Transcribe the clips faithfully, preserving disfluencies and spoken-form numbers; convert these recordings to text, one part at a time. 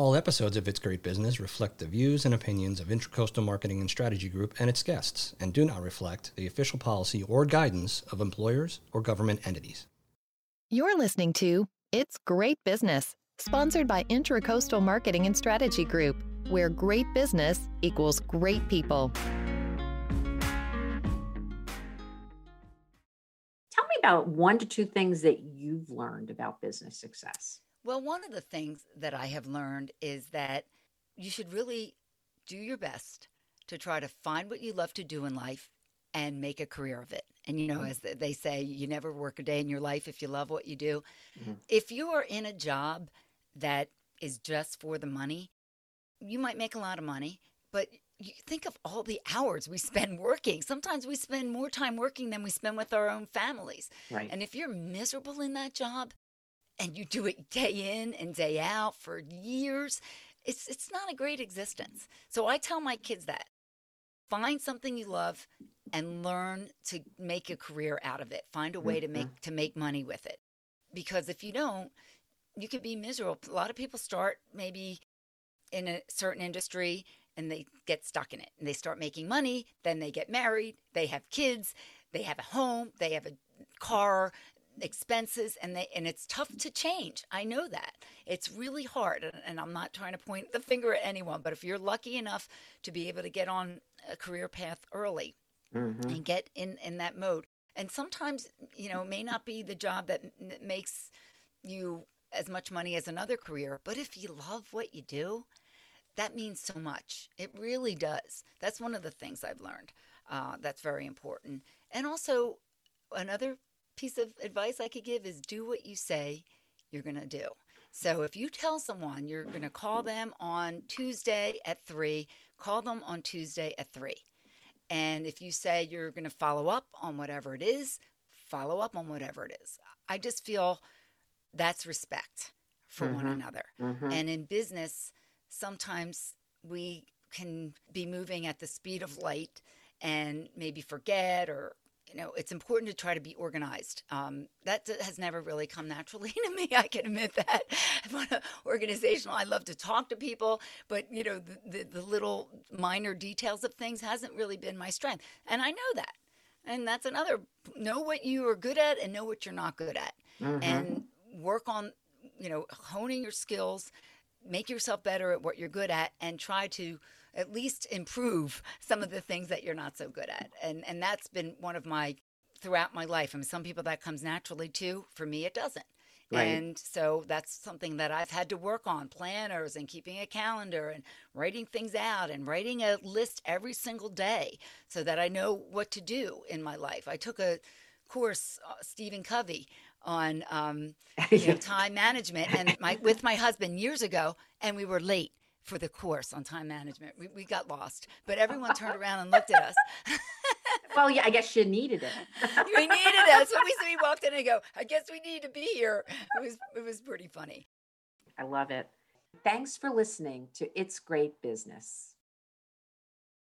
All episodes of It's Great Business reflect the views and opinions of Intracoastal Marketing and Strategy Group and its guests, and do not reflect the official policy or guidance of employers or government entities. You're listening to It's Great Business, sponsored by Intracoastal Marketing and Strategy Group, where great business equals great people. Tell me about one to two things that you've learned about business success. Well, one of the things that I have learned is that you should really do your best to try to find what you love to do in life and make a career of it. And, you know, as they say, you never work a day in your life if you love what you do. Mm-hmm. If you are in a job that is just for the money, you might make a lot of money, but you think of all the hours we spend working. Sometimes we spend more time working than we spend with our own families. Right. And if you're miserable in that job, and you do it day in and day out for years, it's it's not a great existence. So I tell my kids that. Find something you love and learn to make a career out of it. Find a way to make to make money with it. Because if you don't, you could be miserable. A lot of people start maybe in a certain industry and they get stuck in it. And they start making money, then they get married, they have kids, they have a home, they have a car, expenses, and they and it's tough to change. I know that. It's really hard, and, and I'm not trying to point the finger at anyone, but if you're lucky enough to be able to get on a career path early mm-hmm. and get in, in that mode, and sometimes, you know, it may not be the job that n- makes you as much money as another career, but if you love what you do, that means so much. It really does. That's one of the things I've learned. Uh, that's very important. And also, another piece of advice I could give is do what you say you're going to do. So if you tell someone you're going to call them on Tuesday at three, call them on Tuesday at three. And if you say you're going to follow up on whatever it is, follow up on whatever it is. I just feel that's respect for mm-hmm. one another. Mm-hmm. And in business, sometimes we can be moving at the speed of light and maybe forget or you know, it's important to try to be organized. Um, that has never really come naturally to me. I can admit that. I'm on an organizational. I love to talk to people, but you know, the, the, the little minor details of things hasn't really been my strength. And I know that. And that's another, know what you are good at and know what you're not good at mm-hmm. and work on, you know, honing your skills, make yourself better at what you're good at and try to at least improve some of the things that you're not so good at. And and that's been one of my, throughout my life. I mean, some people that comes naturally too. For me, it doesn't. Right. And so that's something that I've had to work on, planners and keeping a calendar and writing things out and writing a list every single day so that I know what to do in my life. I took a course, uh, Stephen Covey, on um, you know, time management and my with my husband years ago, and we were late for the course on time management. We we got lost, but everyone turned around and looked at us. Well, yeah, I guess you needed it. We needed it. So we, so we walked in and go, I guess we need to be here. It was, it was pretty funny. I love it. Thanks for listening to It's Great Business.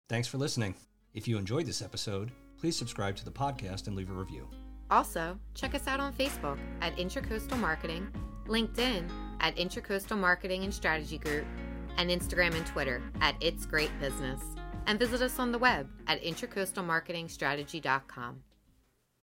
Thanks for listening. If you enjoyed this episode, please subscribe to the podcast and leave a review. Also, check us out on Facebook at Intracoastal Marketing, LinkedIn at Intracoastal Marketing and Strategy Group, and Instagram and Twitter at It's Great Business. And visit us on the web at intracoastal marketing strategy dot com.